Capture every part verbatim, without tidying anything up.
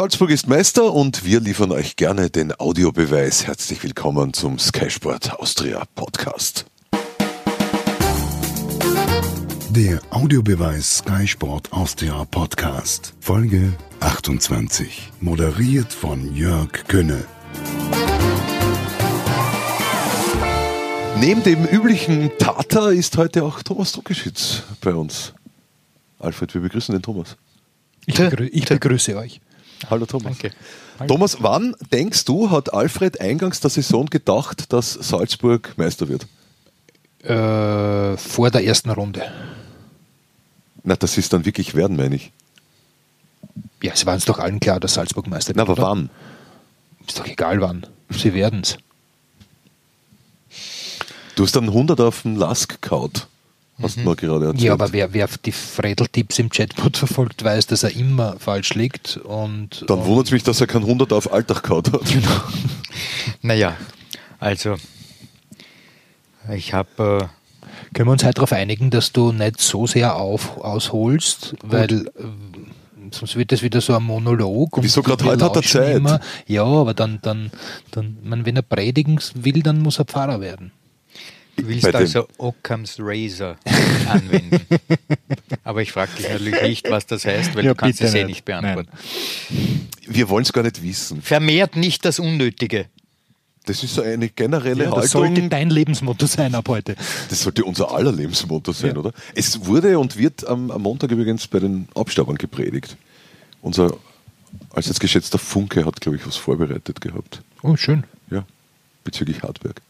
Salzburg ist Meister und wir liefern euch gerne den Audiobeweis. Herzlich willkommen zum Sky Sport Austria Podcast. Der Audiobeweis Sky Sport Austria Podcast, Folge achtundzwanzig, moderiert von Jörg Künne. Neben dem üblichen Tatar ist heute auch Thomas Trukesitz bei uns. Alfred, wir begrüßen den Thomas. Ich, begrü- ich begrüße euch. Hallo Thomas. Danke. Thomas, wann denkst du, hat Alfred eingangs der Saison gedacht, dass Salzburg Meister wird? Äh, vor der ersten Runde. Na, dass sie es dann wirklich werden, meine ich. Ja, es war uns doch allen klar, dass Salzburg Meister wird. Na, aber oder? Wann? Ist doch egal wann. Sie werden es. Du hast dann hundert auf den Lask kaut. Hast mhm. du noch gerade erzählt. Ja, aber wer, wer die Fredel-Tipps im Chatbot verfolgt, weiß, dass er immer falsch liegt. Und, dann wundert es mich, dass er kein hundert auf Altach kaut hat. Genau. Naja, also ich habe... Äh Können wir uns heute darauf einigen, dass du nicht so sehr auf, ausholst, Gut. weil äh, sonst wird das wieder so ein Monolog. Und wieso gerade heute hat er Zeit? Immer. Ja, aber dann, dann, dann man, wenn er predigen will, dann muss er Pfarrer werden. Du willst also Occam's Razor anwenden. Aber ich frage dich natürlich nicht, was das heißt, weil ja, du kannst es eh nicht beantworten. Nein. Wir wollen es gar nicht wissen. Vermehrt nicht das Unnötige. Das ist so eine generelle ja, das Haltung. Das sollte dein Lebensmotto sein ab heute. Das sollte unser aller Lebensmotto sein, ja. Oder? Es wurde und wird am, am Montag übrigens bei den Abstabern gepredigt. Unser als jetzt geschätzter Funke hat, glaube ich, was vorbereitet gehabt. Oh, schön. Ja, bezüglich Hartberg.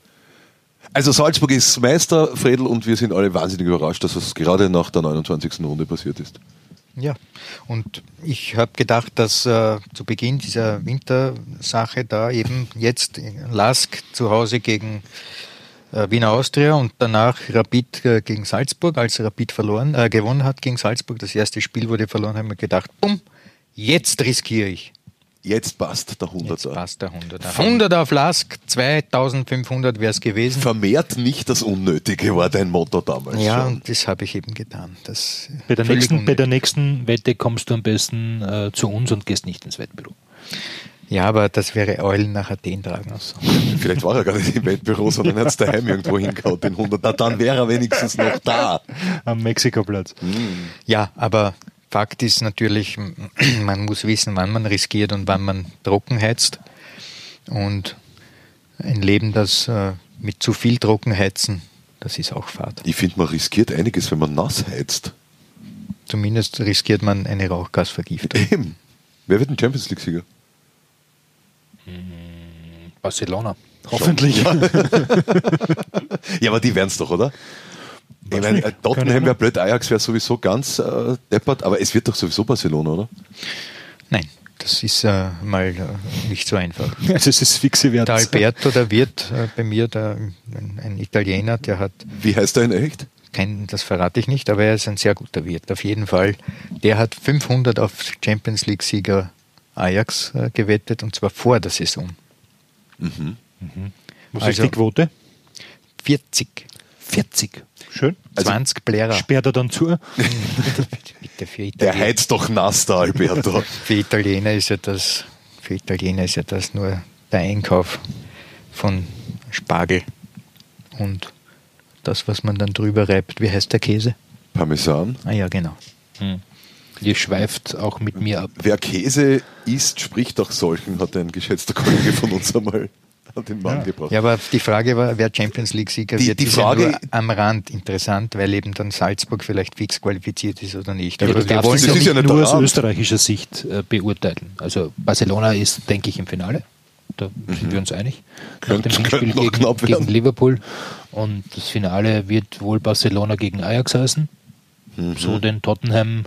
Also Salzburg ist Meister, Fredel, und wir sind alle wahnsinnig überrascht, dass es gerade nach der neunundzwanzigsten Runde passiert ist. Ja, und ich habe gedacht, dass äh, zu Beginn dieser Wintersache da eben jetzt Lask zu Hause gegen äh, Wiener Austria und danach Rapid äh, gegen Salzburg, als Rapid verloren, äh, gewonnen hat gegen Salzburg, das erste Spiel wurde verloren, haben wir gedacht, bumm, jetzt riskiere ich. Jetzt passt der hunderter. Jetzt passt der hunderter. hundert auf Lask, zweitausendfünfhundert wäre es gewesen. Vermehrt nicht das Unnötige, war dein Motto damals. Ja, schon. Und das habe ich eben getan. Das bei, der nächsten, bei der nächsten Wette kommst du am besten äh, zu uns und gehst nicht ins Wettbüro. Ja, aber das wäre Eulen nach Athen tragen. Also. Vielleicht war er gar nicht im Wettbüro, sondern ja. Hat es daheim irgendwo hingehauen, den hunderter. Na, dann wäre er wenigstens noch da. Am Mexikoplatz. Mhm. Ja, aber... Fakt ist natürlich, man muss wissen, wann man riskiert und wann man trocken heizt. Und ein Leben, das äh, mit zu viel trocken heizen, das ist auch Fahrt. Ich finde, man riskiert einiges, wenn man nass heizt. Zumindest riskiert man eine Rauchgasvergiftung. Eben. Wer wird ein Champions League-Sieger? Barcelona. Hoffentlich. Ja, ja, aber die werden es doch, oder? Ich meine, Tottenham wäre blöd, Ajax wäre sowieso ganz äh, deppert, aber es wird doch sowieso Barcelona, oder? Nein, das ist äh, mal äh, nicht so einfach. Also es ist fixe Werte. Der Alberto, der Wirt äh, bei mir, der, ein, ein Italiener, der hat... Wie heißt er in echt? Kein, das verrate ich nicht, aber er ist ein sehr guter Wirt, auf jeden Fall. Der hat fünfhundert auf Champions League-Sieger Ajax äh, gewettet, und zwar vor der Saison. Mhm. Mhm. Was also, ist die Quote? vierzig. vierzig. Schön. Also zwanzig Blärer. Sperrt er dann zu? bitte, bitte, bitte, der heizt doch nass, der Alberto. für, Italiener ist ja das, für Italiener ist ja das nur der Einkauf von Spargel und das, was man dann drüber reibt. Wie heißt der Käse? Parmesan. Ah ja, genau. Hm. Ihr schweift auch mit mir ab. Wer Käse isst, spricht auch solchen, hat ein geschätzter Kollege von uns einmal an den Mann ja. gebracht. Ja, aber die Frage war, wer Champions League-Sieger die, wird, die ist Frage ja nur am Rand interessant, weil eben dann Salzburg vielleicht fix qualifiziert ist oder nicht. Ja, aber wir wollen es ja nicht nur aus österreichischer Sicht äh, beurteilen. Also Barcelona ist, denke ich, im Finale. Da mhm. sind wir uns einig. Könnt, Nach dem Hinspiel gegen, knapp gegen Liverpool. Und das Finale wird wohl Barcelona gegen Ajax heißen. Mhm. So den Tottenham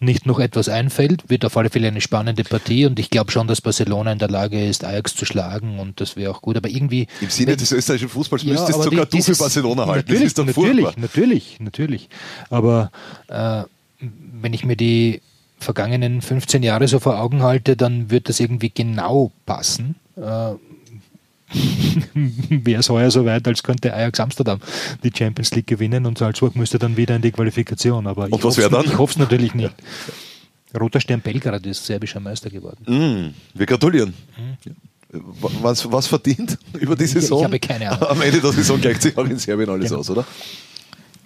nicht noch etwas einfällt, wird auf alle Fälle eine spannende Partie, und ich glaube schon, dass Barcelona in der Lage ist, Ajax zu schlagen, und das wäre auch gut, aber irgendwie... Im Sinne wenn, des österreichischen Fußballs ja, müsstest sogar die, du für Barcelona halten, das ist doch furchtbar. Natürlich, natürlich, natürlich, aber äh, wenn ich mir die vergangenen fünfzehn Jahre so vor Augen halte, dann wird das irgendwie genau passen, äh, wäre es heuer so weit, als könnte Ajax Amsterdam die Champions League gewinnen, und Salzburg müsste dann wieder in die Qualifikation. Aber und ich was wäre dann? Ich hoffe es natürlich nicht. Roter Stern Belgrad ist serbischer Meister geworden. Mm, wir gratulieren. Mhm. Was, was verdient über die Saison? Ich habe keine Ahnung. Am Ende der Saison gleicht sich auch in Serbien alles genau. aus, oder?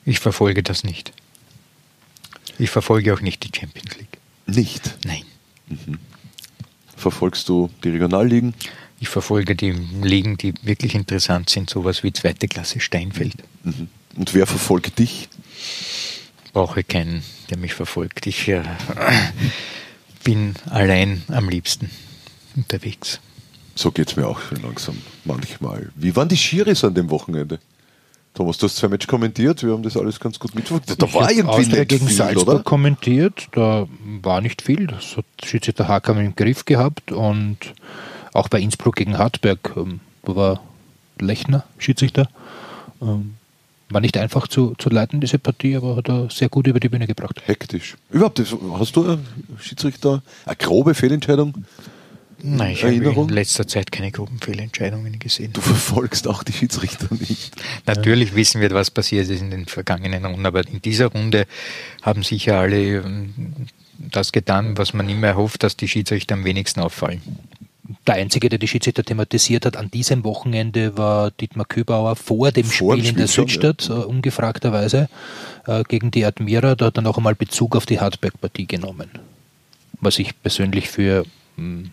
Ich verfolge das nicht. Ich verfolge auch nicht die Champions League. Nicht? Nein. Mhm. Verfolgst du die Regionalligen? Ich verfolge die Ligen, die wirklich interessant sind, sowas wie zweite Klasse Steinfeld. Mhm. Und wer verfolgt dich? Ich brauche keinen, der mich verfolgt. Ich äh, bin allein am liebsten unterwegs. So geht es mir auch langsam manchmal. Wie waren die Schiris an dem Wochenende? Thomas, du hast zwei Matches kommentiert, wir haben das alles ganz gut mitverfolgt. Da ich war irgendwie nicht gegen viel, Salzburg oder? kommentiert, da war nicht viel. Das hat Schütze der Harkam im Griff gehabt und auch bei Innsbruck gegen Hartberg, ähm, da war Lechner, Schiedsrichter. Ähm, war nicht einfach zu, zu leiten, diese Partie, aber hat er sehr gut über die Bühne gebracht. Hektisch. Überhaupt, hast du, Schiedsrichter, eine grobe Fehlentscheidung? Nein, ich Erinnerung? habe in letzter Zeit keine groben Fehlentscheidungen gesehen. Du verfolgst auch die Schiedsrichter nicht. Natürlich wissen wir, was passiert ist in den vergangenen Runden, aber in dieser Runde haben sicher alle das getan, was man immer hofft, dass die Schiedsrichter am wenigsten auffallen. Der Einzige, der die Schiedsrichter thematisiert hat an diesem Wochenende, war Dietmar Kühbauer vor dem vor Spiel, Spiel in der Südstadt, ja. ungefragterweise, äh, gegen die Admira. Da hat er noch einmal Bezug auf die Hartberg-Partie genommen. Was ich persönlich für mh,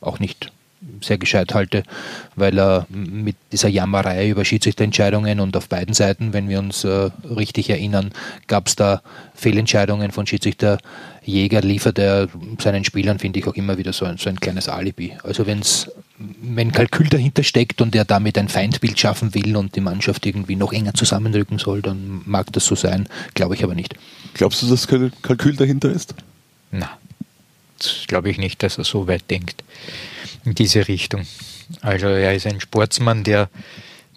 auch nicht sehr gescheit halte, weil er mit dieser Jammerei über Schiedsrichterentscheidungen und auf beiden Seiten, wenn wir uns äh, richtig erinnern, gab es da Fehlentscheidungen von Schiedsrichter Jäger, liefert er seinen Spielern, finde ich, auch immer wieder so ein, so ein kleines Alibi. Also wenn's, wenn Kalkül dahinter steckt und er damit ein Feindbild schaffen will und die Mannschaft irgendwie noch enger zusammenrücken soll, dann mag das so sein, glaube ich aber nicht. Glaubst du, dass Kalkül dahinter ist? Nein. Glaube ich nicht, dass er so weit denkt in diese Richtung. Also er ist ein Sportsmann, der,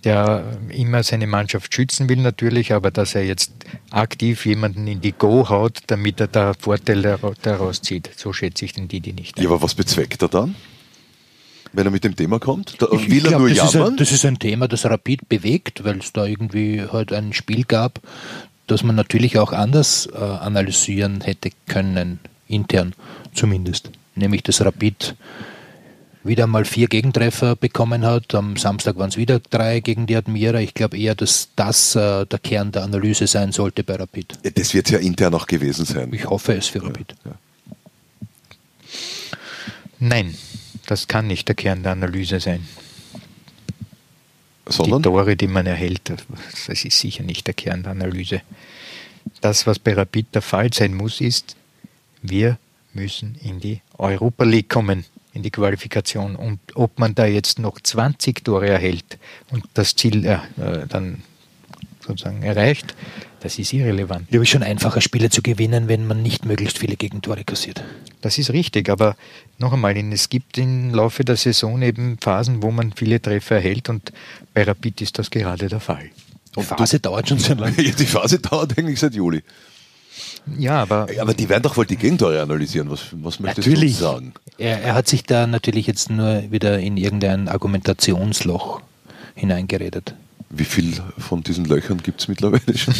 der immer seine Mannschaft schützen will natürlich, aber dass er jetzt aktiv jemanden in die Go haut, damit er da Vorteile daraus zieht. So schätze ich den Didi nicht. Ja, aber was bezweckt er dann, wenn er mit dem Thema kommt? Da ich will ich er glaub, nur das jammern? Ist ein, das ist ein Thema, das Rapid bewegt, weil es da irgendwie halt ein Spiel gab, das man natürlich auch anders äh, analysieren hätte können, intern zumindest. Nämlich, dass Rapid wieder mal vier Gegentreffer bekommen hat. Am Samstag waren es wieder drei gegen die Admira. Ich glaube eher, dass das äh, der Kern der Analyse sein sollte bei Rapid. Das wird ja intern auch gewesen sein. Ich hoffe es für Rapid. Ja, ja. Nein, das kann nicht der Kern der Analyse sein. Sondern? Die Tore, die man erhält, das ist sicher nicht der Kern der Analyse. Das, was bei Rapid der Fall sein muss, ist, wir müssen in die Europa League kommen, in die Qualifikation. Und ob man da jetzt noch zwanzig Tore erhält und das Ziel äh, dann sozusagen erreicht, das ist irrelevant. Ja, aber es ist schon einfacher, Spiele zu gewinnen, wenn man nicht möglichst viele Gegentore kassiert. Das ist richtig, aber noch einmal, es gibt im Laufe der Saison eben Phasen, wo man viele Treffer erhält und bei Rapid ist das gerade der Fall. Die Phase dauert schon sehr lange. Ja, die Phase dauert eigentlich seit Juli. Ja, aber, aber die werden doch wohl die Gegentore analysieren. Was, was möchtest du sagen? Er, er hat sich da natürlich jetzt nur wieder in irgendein Argumentationsloch hineingeredet. Wie viel von diesen Löchern gibt es mittlerweile schon?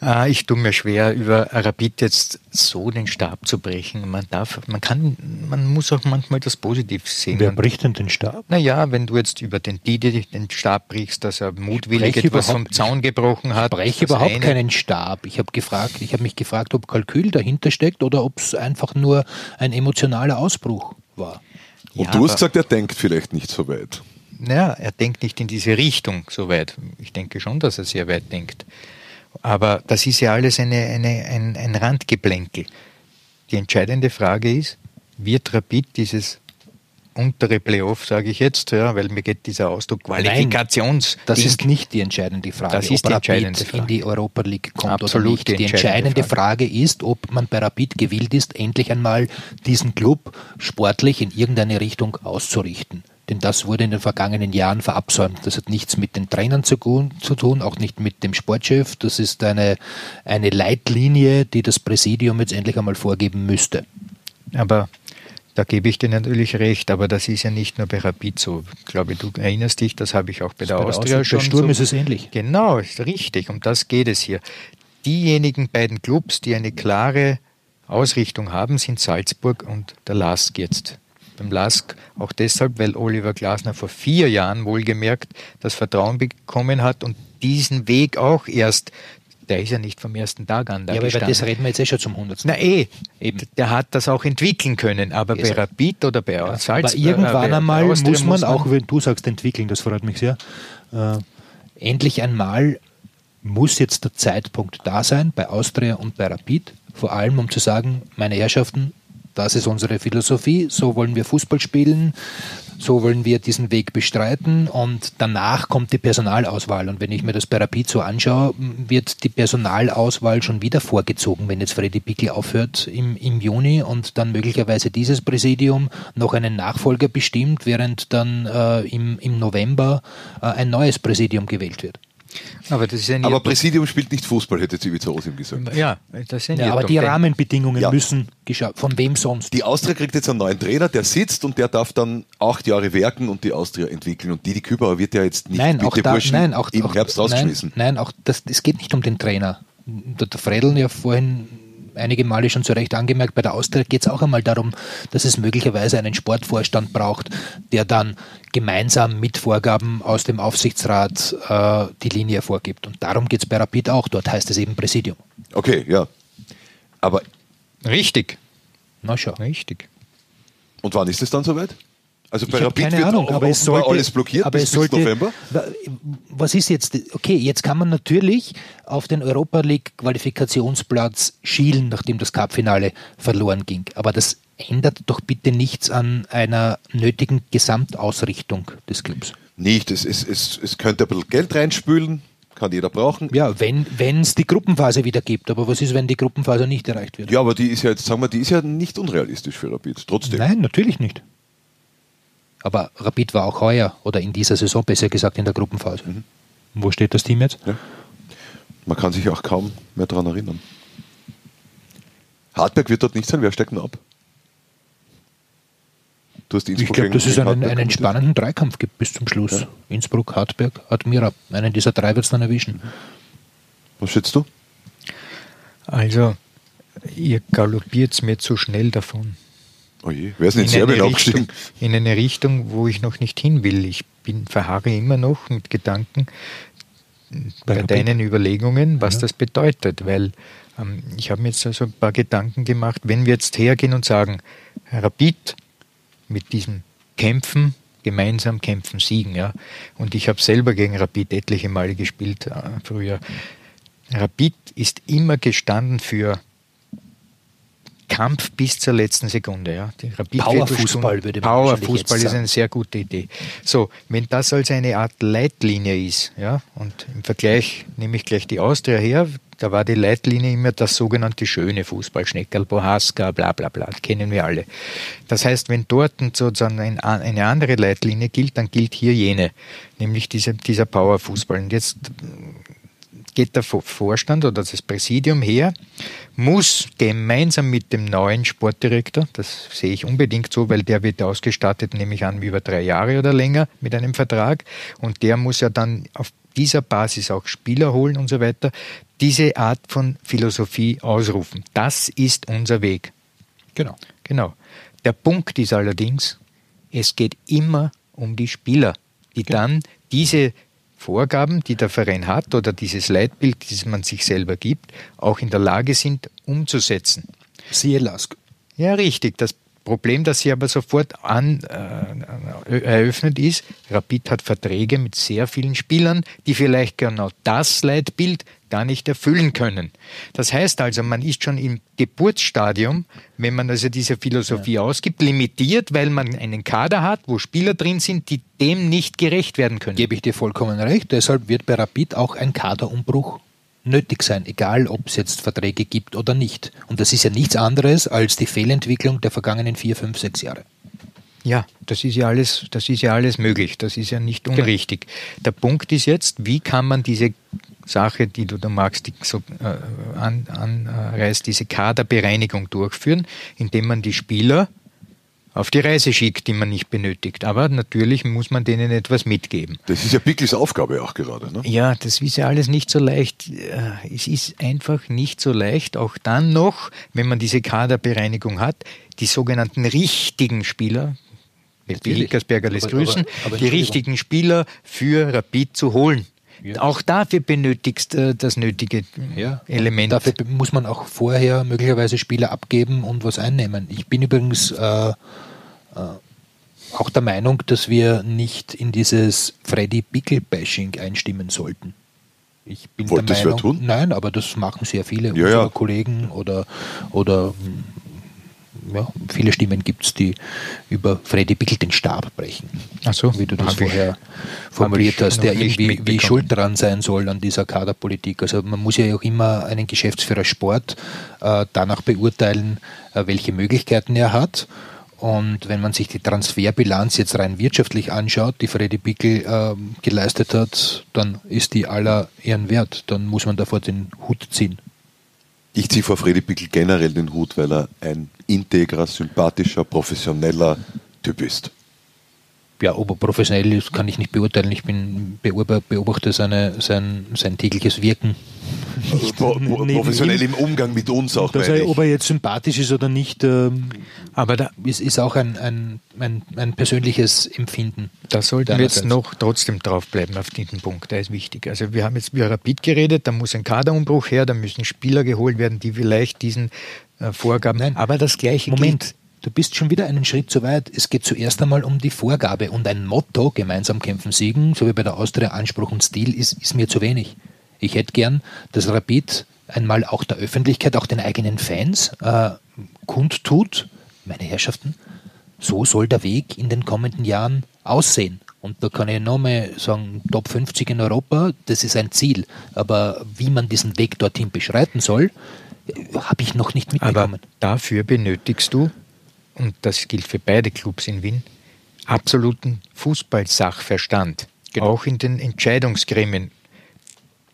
ah, ich tue mir schwer, über Rapid jetzt so den Stab zu brechen. Man darf, man kann, man muss auch manchmal das Positive sehen. Wer bricht denn den Stab? Naja, wenn du jetzt über den Didi den Stab brichst, dass er mutwillig etwas vom Zaun gebrochen hat. Ich breche überhaupt keinen Stab. Ich habe gefragt, ich habe mich gefragt, ob Kalkül dahinter steckt oder ob es einfach nur ein emotionaler Ausbruch war. Und ja, du hast gesagt, er denkt vielleicht nicht so weit. Naja, er denkt nicht in diese Richtung so weit. Ich denke schon, dass er sehr weit denkt. Aber das ist ja alles eine, eine, ein, ein Randgeplänkel. Die entscheidende Frage ist, wird Rapid dieses untere Playoff, sage ich jetzt, ja, weil mir geht dieser Ausdruck Qualifikations. Nein, das Ding. Ist nicht die entscheidende Frage, das ist ob die entscheidende Rapid Frage. In die Europa League kommt Absolut oder nicht. Die entscheidende, die entscheidende Frage. Frage ist, ob man bei Rapid gewillt ist, endlich einmal diesen Club sportlich in irgendeine Richtung auszurichten. Denn das wurde in den vergangenen Jahren verabsäumt. Das hat nichts mit den Trainern zu tun, auch nicht mit dem Sportchef. Das ist eine, eine Leitlinie, die das Präsidium jetzt endlich einmal vorgeben müsste. Aber da gebe ich dir natürlich recht, aber das ist ja nicht nur bei Rapid so. Ich glaube, du erinnerst dich, das habe ich auch bei der Austria, Austria schon. Bei Sturm so. Ist es ähnlich. Genau, ist richtig. Um das geht es hier. Diejenigen beiden Clubs, die eine klare Ausrichtung haben, sind Salzburg und der Lask jetzt. Beim Lask auch deshalb, weil Oliver Glasner vor vier Jahren wohlgemerkt das Vertrauen bekommen hat und diesen Weg auch erst, der ist ja nicht vom ersten Tag an da ja, gestanden. Ja, aber das reden wir jetzt eh schon zum hundertsten Na eh, eben. Der hat das auch entwickeln können, aber bei Rapid oder bei ja, Salzburg. Aber irgendwann äh, einmal muss man, muss man, auch wenn du sagst, entwickeln, das freut mich sehr, äh, endlich einmal muss jetzt der Zeitpunkt da sein, bei Austria und bei Rapid, vor allem um zu sagen, meine Herrschaften, das ist unsere Philosophie, so wollen wir Fußball spielen, so wollen wir diesen Weg bestreiten und danach kommt die Personalauswahl. Und wenn ich mir das bei Rapid so anschaue, wird die Personalauswahl schon wieder vorgezogen, wenn jetzt Fredi Bickel aufhört im, im Juni und dann möglicherweise dieses Präsidium noch einen Nachfolger bestimmt, während dann äh, im, im November äh, ein neues Präsidium gewählt wird. Aber, das ist ein aber Präsidium spielt nicht Fußball, hätte sie wie zu Osim gesagt. Ja, das sind ja, aber die Rahmenbedingungen ja. müssen geschaut. Von wem sonst? Die Austria kriegt jetzt einen neuen Trainer, der sitzt und der darf dann acht Jahre werken und die Austria entwickeln. Und Didi Kühbauer wird ja jetzt nicht nein, bitte auch da, Burschen nein, auch, im auch, Herbst rausgeschmissen. Nein, nein auch das, es geht nicht um den Trainer. Der, der Fredl ja vorhin einige Male schon zu Recht angemerkt, bei der Austria geht es auch einmal darum, dass es möglicherweise einen Sportvorstand braucht, der dann gemeinsam mit Vorgaben aus dem Aufsichtsrat äh, die Linie vorgibt. Und darum geht es bei Rapid auch. Dort heißt es eben Präsidium. Okay, ja. Aber richtig. Na schau. Richtig. Und wann ist es dann soweit? Also bei ich Rapid keine wird Ahnung, aber es sollte, alles blockiert aber bis, es sollte, bis November. Was ist jetzt? Okay, jetzt kann man natürlich auf den Europa League Qualifikationsplatz schielen, nachdem das Cup-Finale verloren ging. Aber das ändert doch bitte nichts an einer nötigen Gesamtausrichtung des Clubs. Nicht, es, es, es, es könnte ein bisschen Geld reinspülen, kann jeder brauchen. Ja, wenn es die Gruppenphase wieder gibt. Aber was ist, wenn die Gruppenphase nicht erreicht wird? Ja, aber die ist ja jetzt, sagen wir, die ist ja nicht unrealistisch für Rapid, trotzdem. Nein, natürlich nicht. Aber Rapid war auch heuer, oder in dieser Saison besser gesagt, in der Gruppenphase. Mhm. Wo steht das Team jetzt? Ja. Man kann sich auch kaum mehr daran erinnern. Hartberg wird dort nicht sein, wer steckt denn ab? Du hast Innsbruck ich glaube, dass es einen, einen spannenden Dreikampf gibt bis zum Schluss. Ja. Innsbruck, Hartberg, Admira. Einen dieser drei wird es dann erwischen. Was schätzt du? Also, ihr galoppiert mir zu schnell davon. Oh je, wer ist denn in Serbien aufgestiegen? In eine Richtung, wo ich noch nicht hin will. Ich bin, verharre immer noch mit Gedanken bei, bei deinen Überlegungen, was ja. das bedeutet. Weil ähm, ich habe mir jetzt also ein paar Gedanken gemacht, wenn wir jetzt hergehen und sagen, Rapid mit diesem Kämpfen, gemeinsam kämpfen, siegen. Ja. Und ich habe selber gegen Rapid etliche Male gespielt äh, früher. Rapid ist immer gestanden für Kampf bis zur letzten Sekunde. Ja. Powerfußball würde man Powerfußball ist eine sehr gute Idee. So, wenn das also eine Art Leitlinie ist, ja, und im Vergleich nehme ich gleich die Austria her, da war die Leitlinie immer das sogenannte schöne Fußball, Schneckerl, Prohaska, bla bla bla, kennen wir alle. Das heißt, wenn dort sozusagen eine andere Leitlinie gilt, dann gilt hier jene, nämlich diese, dieser Powerfußball. Und jetzt geht der Vorstand oder das Präsidium her, muss gemeinsam mit dem neuen Sportdirektor, das sehe ich unbedingt so, weil der wird ausgestattet, nehme ich an, über drei Jahre oder länger mit einem Vertrag und der muss ja dann auf dieser Basis auch Spieler holen und so weiter, diese Art von Philosophie ausrufen. Das ist unser Weg. Genau. Genau. Der Punkt ist allerdings, es geht immer um die Spieler, die genau. dann diese Vorgaben, die der Verein hat oder dieses Leitbild, das man sich selber gibt, auch in der Lage sind, umzusetzen. Siehe Lask. Ja, richtig. Das Problem, das hier aber sofort an, äh, eröffnet ist, Rapid hat Verträge mit sehr vielen Spielern, die vielleicht genau das Leitbild gar nicht erfüllen können. Das heißt also, man ist schon im Geburtsstadium, wenn man also diese Philosophie ja. ausgibt, limitiert, weil man einen Kader hat, wo Spieler drin sind, die dem nicht gerecht werden können. Gebe ich dir vollkommen recht, deshalb wird bei Rapid auch ein Kaderumbruch nötig sein, egal ob es jetzt Verträge gibt oder nicht. Und das ist ja nichts anderes als die Fehlentwicklung der vergangenen vier, fünf, sechs Jahre. Ja, das ist ja alles, das ist ja alles möglich, das ist ja nicht unrichtig. Genau. Der Punkt ist jetzt, wie kann man diese Sache, die du da magst, die so äh, an, anreißt, diese Kaderbereinigung durchführen, indem man die Spieler auf die Reise schickt, die man nicht benötigt. Aber natürlich muss man denen etwas mitgeben. Das ist ja Bickels Aufgabe auch gerade, ne? Ja, das ist ja alles nicht so leicht. Es ist einfach nicht so leicht, auch dann noch, wenn man diese Kaderbereinigung hat, die sogenannten richtigen Spieler, mit Bickersberger lässt grüßen, aber, aber die richtigen Spieler für Rapid zu holen. Ja. Auch dafür benötigst äh, das nötige ja. Element. Dafür muss man auch vorher möglicherweise Spieler abgeben und was einnehmen. Ich bin übrigens äh, äh, auch der Meinung, dass wir nicht in dieses Fredi Bickel-Bashing einstimmen sollten. Ich bin Wollt der Meinung, das tun? Nein, aber das machen sehr viele ja, unserer ja. Kollegen oder, oder ja, viele Stimmen gibt es, die über Fredi Bickel den Stab brechen. Ach so, wie du das vorher formuliert hast, der irgendwie schuld dran sein soll an dieser Kaderpolitik. Also man muss ja auch immer einen Geschäftsführer Sport äh, danach beurteilen, äh, welche Möglichkeiten er hat. Und wenn man sich die Transferbilanz jetzt rein wirtschaftlich anschaut, die Fredi Bickel äh, geleistet hat, dann ist die aller Ehren wert. Dann muss man davor den Hut ziehen. Ich ziehe vor Fredi Bickel generell den Hut, weil er ein integrer, sympathischer, professioneller Typ ist. Ja, ob er professionell ist, kann ich nicht beurteilen. Ich bin beobachte seine, sein, sein tägliches Wirken. Nicht Pro, professionell im Umgang mit uns auch. Dass er, ob er jetzt sympathisch ist oder nicht, ähm, aber da ist, ist auch ein, ein, ein, ein persönliches Empfinden. Da sollten wir jetzt noch trotzdem draufbleiben auf diesen Punkt, der ist wichtig. Also wir haben jetzt über Rapid geredet, da muss ein Kaderumbruch her, da müssen Spieler geholt werden, die vielleicht diesen äh, Vorgaben... Nein, aber das gleiche Moment. Gilt. Du bist schon wieder einen Schritt zu weit. Es geht zuerst einmal um die Vorgabe und ein Motto, gemeinsam kämpfen, siegen, so wie bei der Austria Anspruch und Stil, ist, ist mir zu wenig. Ich hätte gern, dass Rapid einmal auch der Öffentlichkeit, auch den eigenen Fans äh, kundtut, meine Herrschaften, so soll der Weg in den kommenden Jahren aussehen. Und da kann ich nochmal sagen, Top fünfzig in Europa, das ist ein Ziel. Aber wie man diesen Weg dorthin beschreiten soll, habe ich noch nicht mitbekommen. Aber dafür benötigst du, und das gilt für beide Clubs in Wien, absoluten Fußballsachverstand, genau. Auch in den Entscheidungsgremien.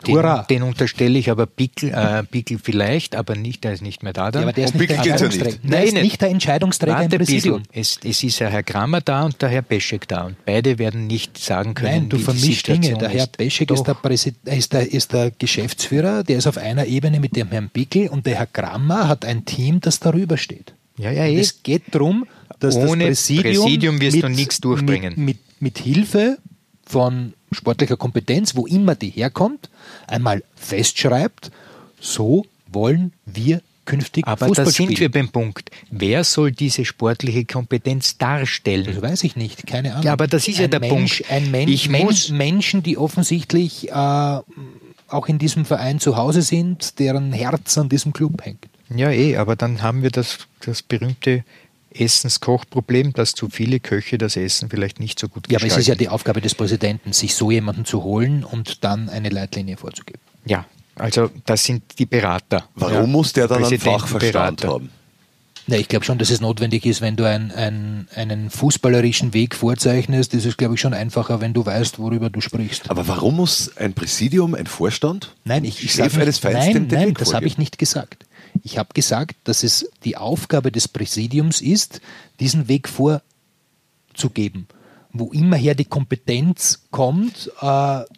Den, den unterstelle ich aber Bickel, äh, Bickel vielleicht, aber nicht, der ist nicht mehr da. da. Ja, aber der ist, nicht der, ja nicht. Der Nein, ist nicht der Entscheidungsträger Warte im Präsidium. Es, es ist der Herr Kramer da und der Herr Beschek da und beide werden nicht sagen können, Nein, du wie vermischt Dinge. Der Herr Beschek ist, ist, ist, ist der Geschäftsführer, der ist auf einer Ebene mit dem Herrn Bickel und der Herr Kramer hat ein Team, das darüber steht. Ja, ja, es ist. Geht darum, dass Ohne das Präsidium, Präsidium wirst mit, du nichts durchbringen. Mit, mit, mit Hilfe von sportlicher Kompetenz, wo immer die herkommt, einmal festschreibt, so wollen wir künftig Fußball spielen. Aber da sind wir beim Punkt. Wer soll diese sportliche Kompetenz darstellen? Das weiß ich nicht, keine Ahnung. Ja, aber das ist ein ja der Mensch, Punkt. Ein Mensch, ich Mensch, muss Menschen, die offensichtlich äh, auch in diesem Verein zu Hause sind, deren Herz an diesem Club hängt. Ja, eh, aber dann haben wir das, das berühmte Essenskochproblem, dass zu viele Köche das Essen vielleicht nicht so gut gestalten. Ja, aber es ist ja die Aufgabe des Präsidenten, sich so jemanden zu holen und dann eine Leitlinie vorzugeben. Ja, also das sind die Berater. Warum ja. muss der dann einen Fachverstand haben? Na, ich glaube schon, dass es notwendig ist, wenn du ein, ein, einen fußballerischen Weg vorzeichnest. Das ist, glaube ich, schon einfacher, wenn du weißt, worüber du sprichst. Aber warum muss ein Präsidium, ein Vorstand? Nein, ich, ich sage nicht, nein, nein, das habe ich nicht gesagt. Ich habe gesagt, dass es die Aufgabe des Präsidiums ist, diesen Weg vorzugeben. Wo immerher die Kompetenz kommt, äh, auf,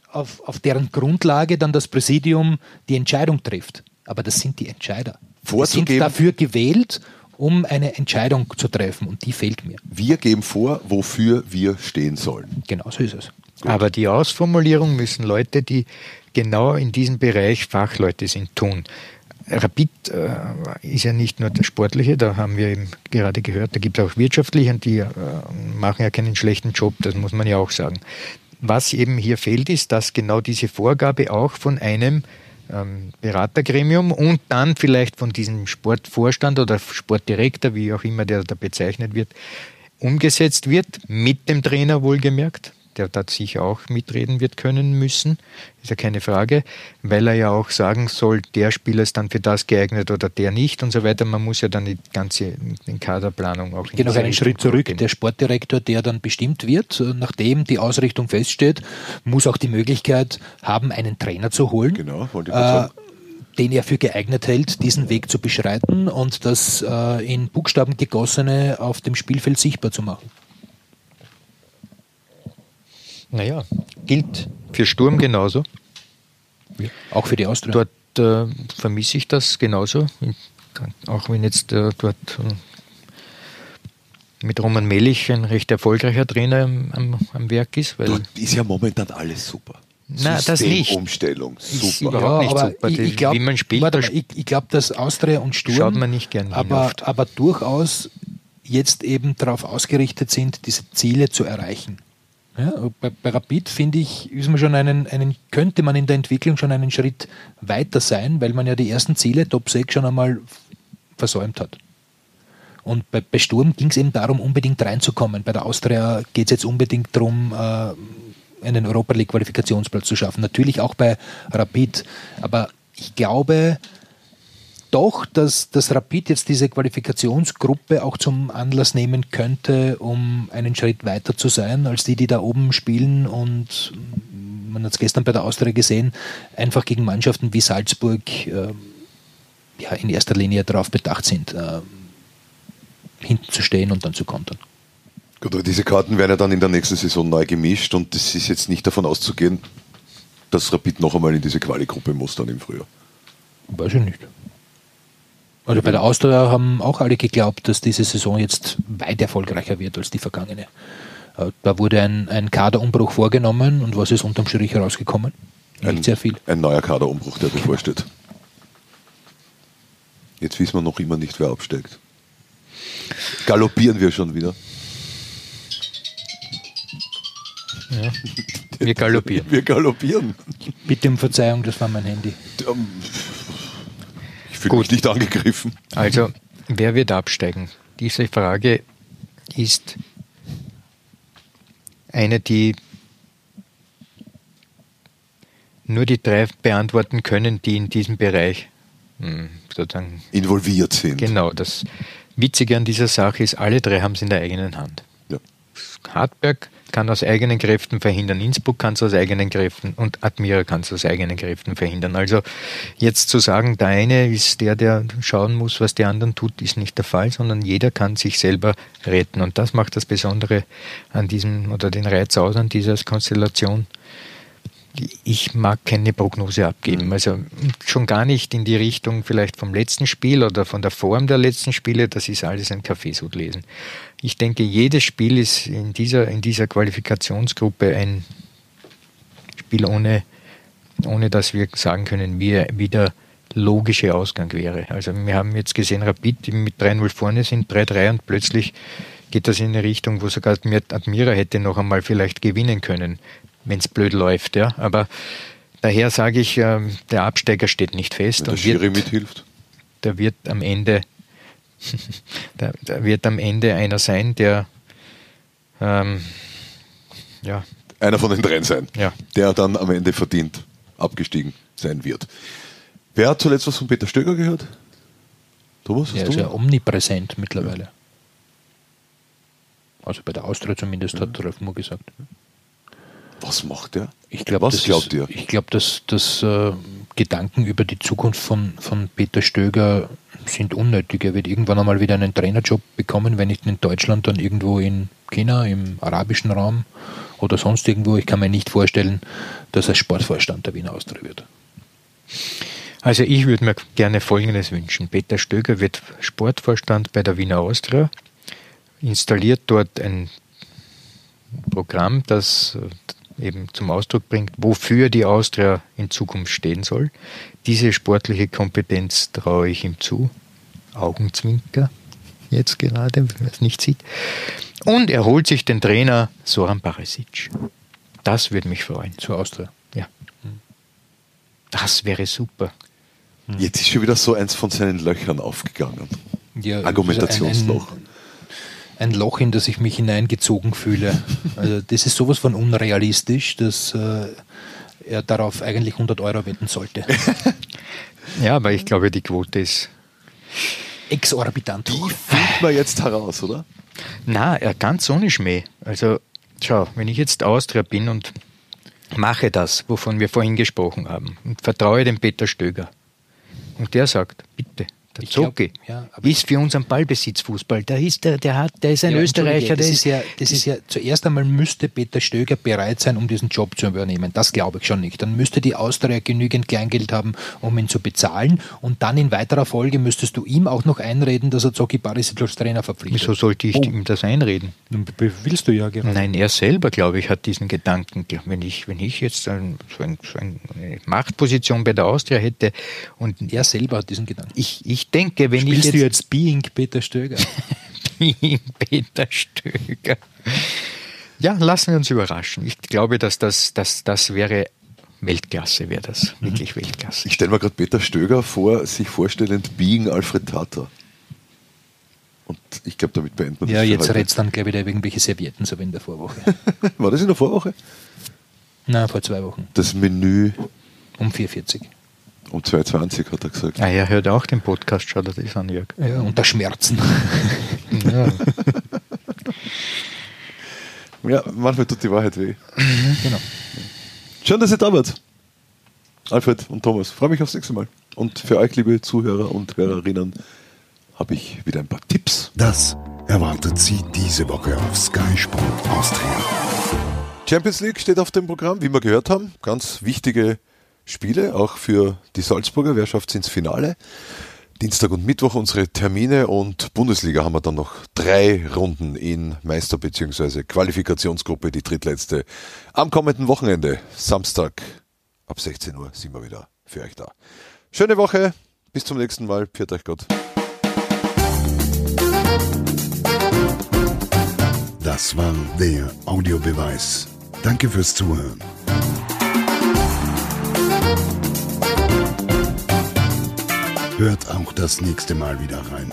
auf deren Grundlage dann das Präsidium die Entscheidung trifft. Aber das sind die Entscheider. Vorzugeben. Die sind dafür gewählt, um eine Entscheidung zu treffen. Und die fehlt mir. Wir geben vor, wofür wir stehen sollen. Genau so ist es. Gut. Aber die Ausformulierung müssen Leute, die genau in diesem Bereich Fachleute sind, tun. Rapid äh, ist ja nicht nur das Sportliche, da haben wir eben gerade gehört, da gibt es auch wirtschaftliche und die äh, machen ja keinen schlechten Job, das muss man ja auch sagen. Was eben hier fehlt, ist, dass genau diese Vorgabe auch von einem ähm, Beratergremium und dann vielleicht von diesem Sportvorstand oder Sportdirektor, wie auch immer der da bezeichnet wird, umgesetzt wird, mit dem Trainer wohlgemerkt, der da sicher auch mitreden wird können müssen, ist ja keine Frage, weil er ja auch sagen soll, der Spieler ist dann für das geeignet oder der nicht und so weiter. Man muss ja dann die ganze den Kaderplanung auch... Ich gehe noch einen Schritt zurück. Gehen. Der Sportdirektor, der dann bestimmt wird, nachdem die Ausrichtung feststeht, muss auch die Möglichkeit haben, einen Trainer zu holen. Genau, wollte ich kurz sagen. den er für geeignet hält, diesen Weg zu beschreiten und das äh, in Buchstaben gegossene auf dem Spielfeld sichtbar zu machen? Naja, gilt für Sturm genauso. Ja. Auch für die Austria. Dort äh, vermisse ich das genauso. Kann, auch wenn jetzt äh, dort äh, mit Roman Mellich ein recht erfolgreicher Trainer am, am Werk ist. Weil dort ist ja momentan alles super. Nein, das nicht. Umstellung, super. Überhaupt nicht super. Ich, ich glaub, wie man spielt, warte, ich, ich glaube, dass Austria und Sturm schaut man nicht gern hin, aber, aber durchaus jetzt eben darauf ausgerichtet sind, diese Ziele zu erreichen. Ja, bei, bei Rapid, finde ich, ist man schon einen, einen, könnte man in der Entwicklung schon einen Schritt weiter sein, weil man ja die ersten Ziele, Top sechs, schon einmal versäumt hat. Und bei, bei Sturm ging es eben darum, unbedingt reinzukommen. Bei der Austria geht es jetzt unbedingt darum, äh, einen Europa League Qualifikationsplatz zu schaffen. Natürlich auch bei Rapid. Aber ich glaube doch, dass das Rapid jetzt diese Qualifikationsgruppe auch zum Anlass nehmen könnte, um einen Schritt weiter zu sein, als die, die da oben spielen. Und man hat es gestern bei der Austria gesehen, einfach gegen Mannschaften wie Salzburg äh, ja, in erster Linie darauf bedacht sind, äh, hinten zu stehen und dann zu kontern. Gut, aber diese Karten werden ja dann in der nächsten Saison neu gemischt und es ist jetzt nicht davon auszugehen, dass Rapid noch einmal in diese Quali-Gruppe muss dann im Frühjahr. Weiß ich nicht. Also bei der Austria haben auch alle geglaubt, dass diese Saison jetzt weit erfolgreicher wird als die vergangene. Da wurde ein, ein Kaderumbruch vorgenommen und was ist unterm Strich herausgekommen? Nicht ein, sehr viel. Ein neuer Kaderumbruch, der bevorsteht. Jetzt wissen wir noch immer nicht, wer absteigt. Galoppieren wir schon wieder. Ja. Wir galoppieren. Wir galoppieren. Bitte um Verzeihung, das war mein Handy. Ich fühle mich nicht angegriffen. Also, wer wird absteigen? Diese Frage ist eine, die nur die drei beantworten können, die in diesem Bereich sozusagen involviert sind. Genau, das Witzige an dieser Sache ist, alle drei haben es in der eigenen Hand. Ja. Hartberg kann aus eigenen Kräften verhindern, Innsbruck kann es aus eigenen Kräften und Admira kann es aus eigenen Kräften verhindern. Also jetzt zu sagen, der eine ist der, der schauen muss, was der anderen tut, ist nicht der Fall, sondern jeder kann sich selber retten. Und das macht das Besondere an diesem, oder den Reiz aus an dieser Konstellation. Ich mag keine Prognose abgeben, also schon gar nicht in die Richtung vielleicht vom letzten Spiel oder von der Form der letzten Spiele, das ist alles ein Kaffeesudlesen. Ich denke, jedes Spiel ist in dieser, in dieser Qualifikationsgruppe ein Spiel, ohne, ohne dass wir sagen können, wie, wie der logische Ausgang wäre. Also wir haben jetzt gesehen, Rapid, die mit drei null vorne sind, drei drei und plötzlich geht das in eine Richtung, wo sogar Admira hätte noch einmal vielleicht gewinnen können, wenn es blöd läuft, ja. Aber daher sage ich, äh, der Absteiger steht nicht fest. Wenn der Schiri mithilft. Da wird am Ende da, da wird am Ende einer sein, der ähm, ja. Einer von den dreien sein, ja. Der dann am Ende verdient abgestiegen sein wird. Wer hat zuletzt was von Peter Stöger gehört? Thomas? Er ist ja omnipräsent mittlerweile. Ja. Also bei der Austria zumindest, ja. Hat Rolf Moore gesagt. Was macht er? Ich glaub, Was das glaubt ist, ihr? Ich glaube, dass, dass äh, Gedanken über die Zukunft von, von Peter Stöger sind unnötig. Er wird irgendwann einmal wieder einen Trainerjob bekommen, wenn nicht in Deutschland, dann irgendwo in China, im arabischen Raum oder sonst irgendwo. Ich kann mir nicht vorstellen, dass er Sportvorstand der Wiener Austria wird. Also ich würde mir gerne Folgendes wünschen. Peter Stöger wird Sportvorstand bei der Wiener Austria, installiert dort ein Programm, das eben zum Ausdruck bringt, wofür die Austria in Zukunft stehen soll. Diese sportliche Kompetenz traue ich ihm zu. Augenzwinker jetzt gerade, wenn man es nicht sieht. Und er holt sich den Trainer Zoran Barisic. Das würde mich freuen. Zur Austria? Ja. Das wäre super. Jetzt ist schon wieder so eins von seinen Löchern aufgegangen. Ja, Argumentationsloch. Ein Loch, in das ich mich hineingezogen fühle. Also das ist sowas von unrealistisch, dass äh, er darauf eigentlich hundert Euro wetten sollte. Ja, aber ich glaube, die Quote ist exorbitant. Die findet man jetzt heraus, oder? Na, er ganz ohne Schmäh. Also, schau, wenn ich jetzt Austria bin und mache das, wovon wir vorhin gesprochen haben, und vertraue dem Peter Stöger, Und der sagt, bitte, der Zocke ja, ist für uns ein Ballbesitzfußball. Der ist, der, der hat, der ist ein ja, Österreicher. Das, das, ist ja, das ist ja, zuerst einmal müsste Peter Stöger bereit sein, um diesen Job zu übernehmen. Das glaube ich schon nicht. Dann müsste die Austria genügend Kleingeld haben, um ihn zu bezahlen. Und dann in weiterer Folge müsstest du ihm auch noch einreden, dass er Zocki Barisic als Trainer verpflichtet. Wieso sollte ich oh. ihm das einreden? Willst du ja gerade. Nein, er selber, glaube ich, hat diesen Gedanken. Wenn ich, wenn ich jetzt ein, so, ein, so eine Machtposition bei der Austria hätte und er selber hat diesen Gedanken. Ich, ich Ich denke, wenn Spielst ich jetzt... du jetzt Being Peter Stöger? Being Peter Stöger. Ja, lassen wir uns überraschen. Ich glaube, dass das, dass, das wäre Weltklasse, wäre das. Mhm. Wirklich Weltklasse. Ich stelle mir gerade Peter Stöger vor, sich vorstellend Being Alfred Tatar. Und ich glaube, damit beenden wir ja, das. Ja, jetzt redst dann, glaube ich, da irgendwelche Servietten, so wie in der Vorwoche. War das in der Vorwoche? Nein, vor zwei Wochen. Das Menü? Um vier Uhr vierzig. Um zwei Uhr zwanzig hat er gesagt. Ah ja, hört auch den Podcast, schaut er das an, Jörg. Ja, unter Schmerzen. ja. ja, manchmal tut die Wahrheit weh. Mhm, genau. Schön, dass ihr da wart. Alfred und Thomas, freue mich aufs nächste Mal. Und für euch, liebe Zuhörer und Hörerinnen, habe ich wieder ein paar Tipps. Das erwartet Sie diese Woche auf Sky Sport Austria. Champions League steht auf dem Programm, wie wir gehört haben. Ganz wichtige Spiele, auch für die Salzburger. Wer schafft es ins Finale? Dienstag und Mittwoch unsere Termine und Bundesliga haben wir dann noch drei Runden in Meister- bzw. Qualifikationsgruppe, die drittletzte. Am kommenden Wochenende, Samstag ab sechzehn Uhr sind wir wieder für euch da. Schöne Woche, bis zum nächsten Mal. Pfiat euch Gott. Das war der Audiobeweis. Danke fürs Zuhören. Hört auch das nächste Mal wieder rein.